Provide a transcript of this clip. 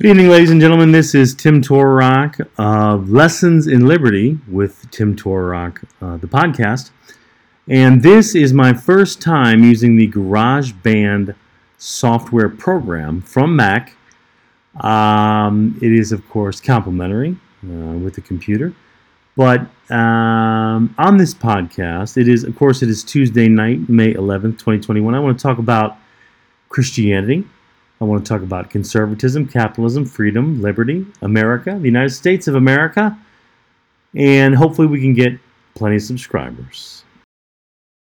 Good evening, ladies and gentlemen. This is Tim Torok of Lessons in Liberty with Tim Torok, the podcast. And this is my first time using the GarageBand software program from Mac. It is, of course, complementary with the computer. But on this podcast, it is Tuesday night, May 11th, 2021. I want to talk about Christianity. I want to talk about conservatism, capitalism, freedom, liberty, America, the United States of America, and hopefully we can get plenty of subscribers.